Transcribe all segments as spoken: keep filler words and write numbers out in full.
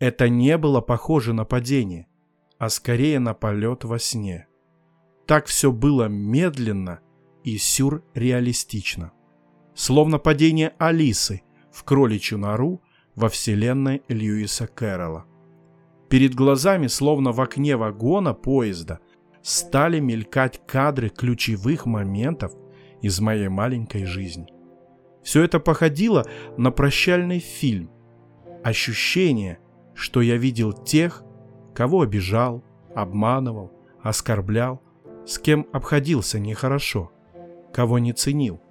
Это не было похоже на падение, а скорее на полет во сне. Так все было медленно и сюрреалистично. Словно падение Алисы в кроличью нору во вселенной Льюиса Кэррола. Перед глазами, словно в окне вагона поезда, стали мелькать кадры ключевых моментов из моей маленькой жизни. Все это походило на прощальный фильм. Ощущение, что я видел тех, кого обижал, обманывал, оскорблял, с кем обходился нехорошо, кого не ценил.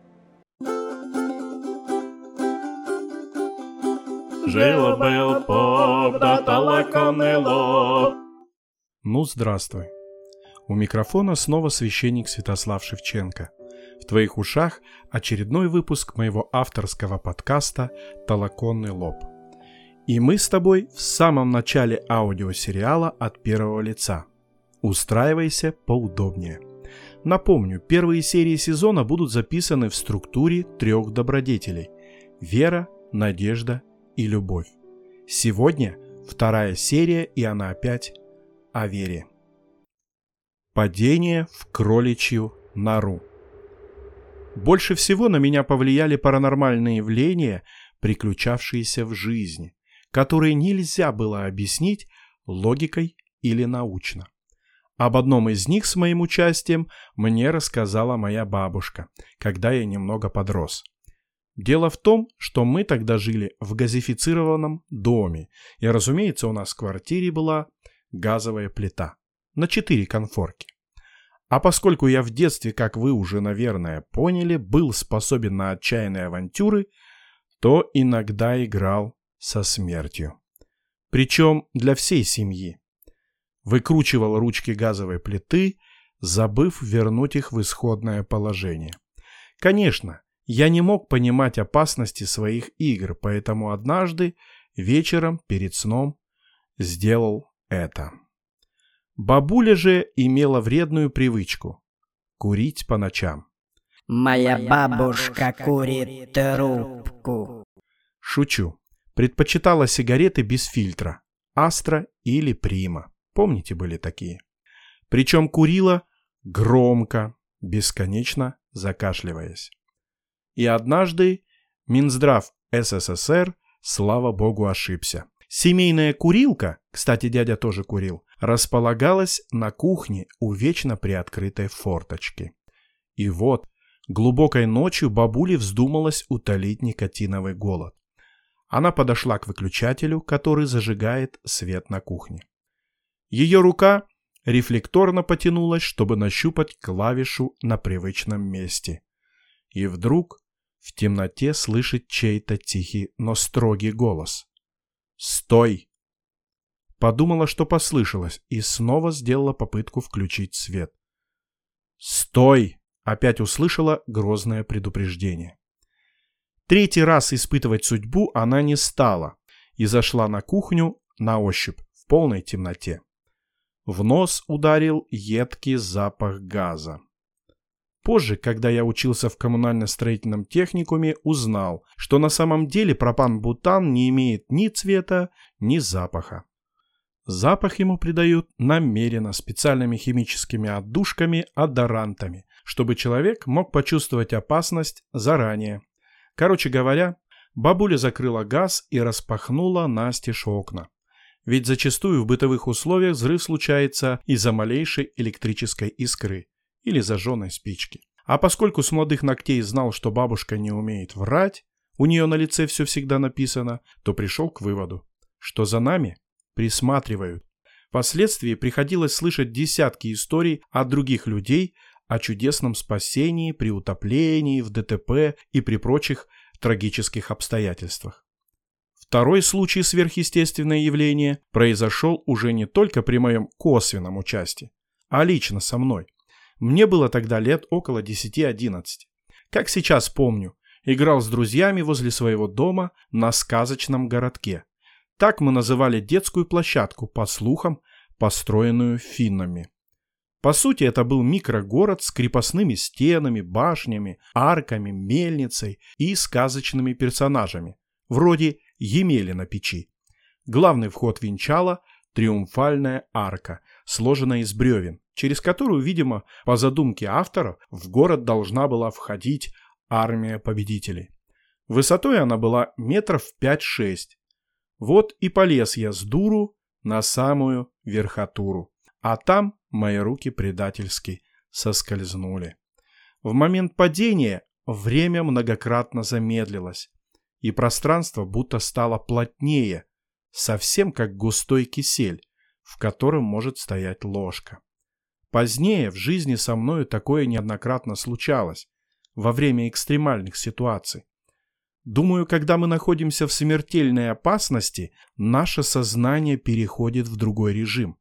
Жил-был поп, да толоконный лоб. Ну, здравствуй. У микрофона снова священник Святослав Шевченко. В твоих ушах очередной выпуск моего авторского подкаста «Толоконный лоб». И мы с тобой в самом начале аудиосериала от первого лица. Устраивайся поудобнее. Напомню, первые серии сезона будут записаны в структуре трех добродетелей – вера, надежда и любовь. Сегодня вторая серия, и она опять о вере. Падение в кроличью нору. Больше всего на меня повлияли паранормальные явления, приключавшиеся в жизни, которые нельзя было объяснить логикой или научно. Об одном из них с моим участием мне рассказала моя бабушка, когда я немного подрос. Дело в том, что мы тогда жили в газифицированном доме, и, разумеется, у нас в квартире была газовая плита на четыре конфорки. А поскольку я в детстве, как вы уже, наверное, поняли, был способен на отчаянные авантюры, то иногда играл со смертью. Причем для всей семьи. Выкручивал ручки газовой плиты, забыв вернуть их в исходное положение. Конечно, я не мог понимать опасности своих игр, поэтому однажды вечером перед сном сделал это. Бабуля же имела вредную привычку – курить по ночам. «Моя бабушка курит трубку». Шучу. Предпочитала сигареты без фильтра – Астра или Прима. Помните, были такие? Причем курила громко, бесконечно закашливаясь. И однажды Минздрав СССР, слава богу, ошибся. Семейная курилка, кстати, дядя тоже курил, располагалась на кухне у вечно приоткрытой форточки. И вот, глубокой ночью бабуле вздумалось утолить никотиновый голод. Она подошла к выключателю, который зажигает свет на кухне. Ее рука рефлекторно потянулась, чтобы нащупать клавишу на привычном месте. И вдруг в темноте слышит чей-то тихий, но строгий голос. «Стой!» Подумала, что послышалось, и снова сделала попытку включить свет. «Стой!» Опять услышала грозное предупреждение. Третий раз испытывать судьбу она не стала и зашла на кухню на ощупь в полной темноте. В нос ударил едкий запах газа. Позже, когда я учился в коммунально-строительном техникуме, узнал, что на самом деле пропан-бутан не имеет ни цвета, ни запаха. Запах ему придают намеренно специальными химическими отдушками-одорантами, чтобы человек мог почувствовать опасность заранее. Короче говоря, бабуля закрыла газ и распахнула настежь окна. Ведь зачастую в бытовых условиях взрыв случается из-за малейшей электрической искры или зажженной спички. А поскольку с молодых ногтей знал, что бабушка не умеет врать, у нее на лице все всегда написано, то пришел к выводу, что за нами присматривают. Впоследствии приходилось слышать десятки историй от других людей о чудесном спасении при утоплении, в ДТП и при прочих трагических обстоятельствах. Второй случай сверхъестественное явление произошел уже не только при моем косвенном участии, а лично со мной. Мне было тогда лет около десять-одиннадцать. Как сейчас помню, играл с друзьями возле своего дома на сказочном городке. Так мы называли детскую площадку, по слухам, построенную финнами. По сути, это был микрогород с крепостными стенами, башнями, арками, мельницей и сказочными персонажами, вроде Емели на печи. Главный вход венчала триумфальная арка, сложенная из бревен, через которую, видимо, по задумке автора, в город должна была входить армия победителей. Высотой она была метров пять-шесть. Вот и полез я с дуру на самую верхотуру, а там мои руки предательски соскользнули. В момент падения время многократно замедлилось, и пространство будто стало плотнее, совсем как густой кисель, в котором может стоять ложка. Позднее в жизни со мною такое неоднократно случалось, во время экстремальных ситуаций. Думаю, когда мы находимся в смертельной опасности, наше сознание переходит в другой режим,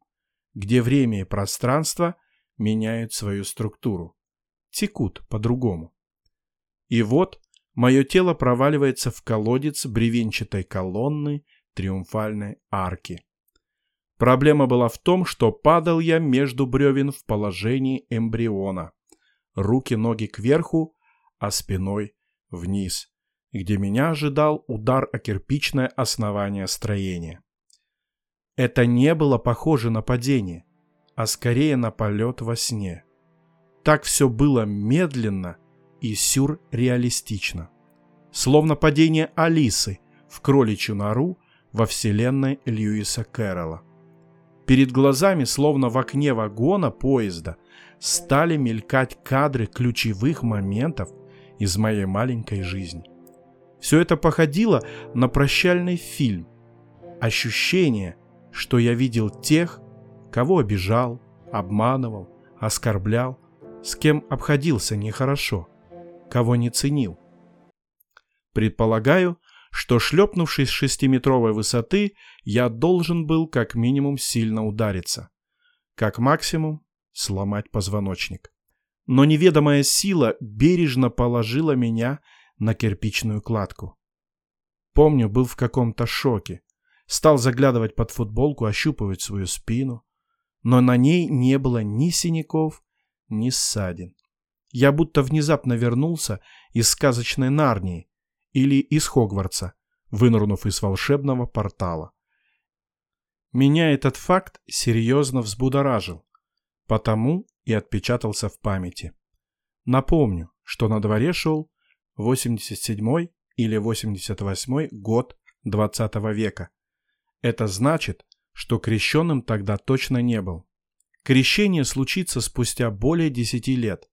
где время и пространство меняют свою структуру, текут по-другому. И вот мое тело проваливается в колодец бревенчатой колонны триумфальной арки. Проблема была в том, что падал я между бревен в положении эмбриона. Руки-ноги кверху, а спиной вниз, где меня ожидал удар о кирпичное основание строения. Это не было похоже на падение, а скорее на полет во сне. Так все было медленно и сюрреалистично, словно падение Алисы в кроличью нору во вселенной Льюиса Кэррола. Перед глазами, словно в окне вагона поезда, стали мелькать кадры ключевых моментов из моей маленькой жизни. Все это походило на прощальный фильм. Ощущение, что я видел тех, кого обижал, обманывал, оскорблял, с кем обходился нехорошо, кого не ценил. Предполагаю, что, шлепнувшись с шестиметровой высоты, я должен был как минимум сильно удариться, как максимум сломать позвоночник. Но неведомая сила бережно положила меня на кирпичную кладку. Помню, был в каком-то шоке. Стал заглядывать под футболку, ощупывать свою спину. Но на ней не было ни синяков, ни ссадин. Я будто внезапно вернулся из сказочной Нарнии или из Хогвартса, вынырнув из волшебного портала. Меня этот факт серьезно взбудоражил, потому и отпечатался в памяти. Напомню, что на дворе шел восемьдесят седьмой или восемьдесят восьмой год двадцатого века. Это значит, что крещеным тогда точно не был. Крещение случится спустя более десяти лет.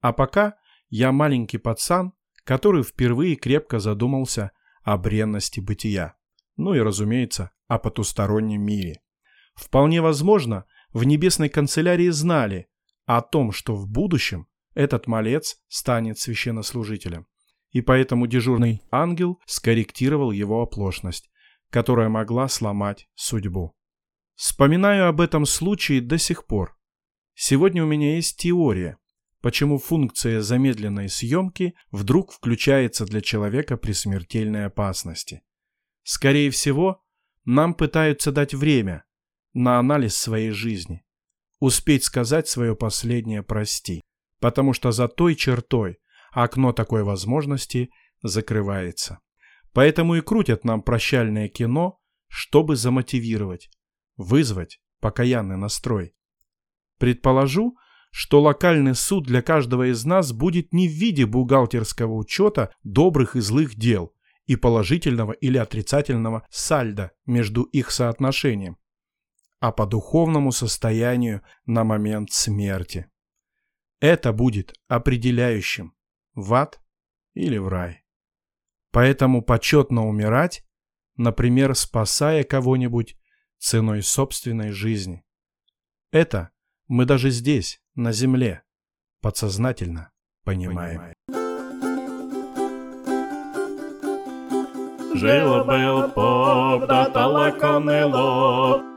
А пока я маленький пацан, который впервые крепко задумался о бренности бытия. Ну и, разумеется, о потустороннем мире. Вполне возможно, в небесной канцелярии знали о том, что в будущем этот малец станет священнослужителем. И поэтому дежурный ангел скорректировал его оплошность, которая могла сломать судьбу. Вспоминаю об этом случае до сих пор. Сегодня у меня есть теория, почему функция замедленной съемки вдруг включается для человека при смертельной опасности. Скорее всего, нам пытаются дать время на анализ своей жизни, успеть сказать свое последнее «прости», потому что за той чертой окно такой возможности закрывается. Поэтому и крутят нам прощальное кино, чтобы замотивировать, вызвать покаянный настрой. Предположу, что локальный суд для каждого из нас будет не в виде бухгалтерского учета добрых и злых дел и положительного или отрицательного сальдо между их соотношением, а по духовному состоянию на момент смерти. Это будет определяющим, в ад или в рай. Поэтому почетно умирать, например, спасая кого-нибудь ценой собственной жизни. Это мы даже здесь, на земле, подсознательно понимаем. Жил-был поп, да толоконный лоб.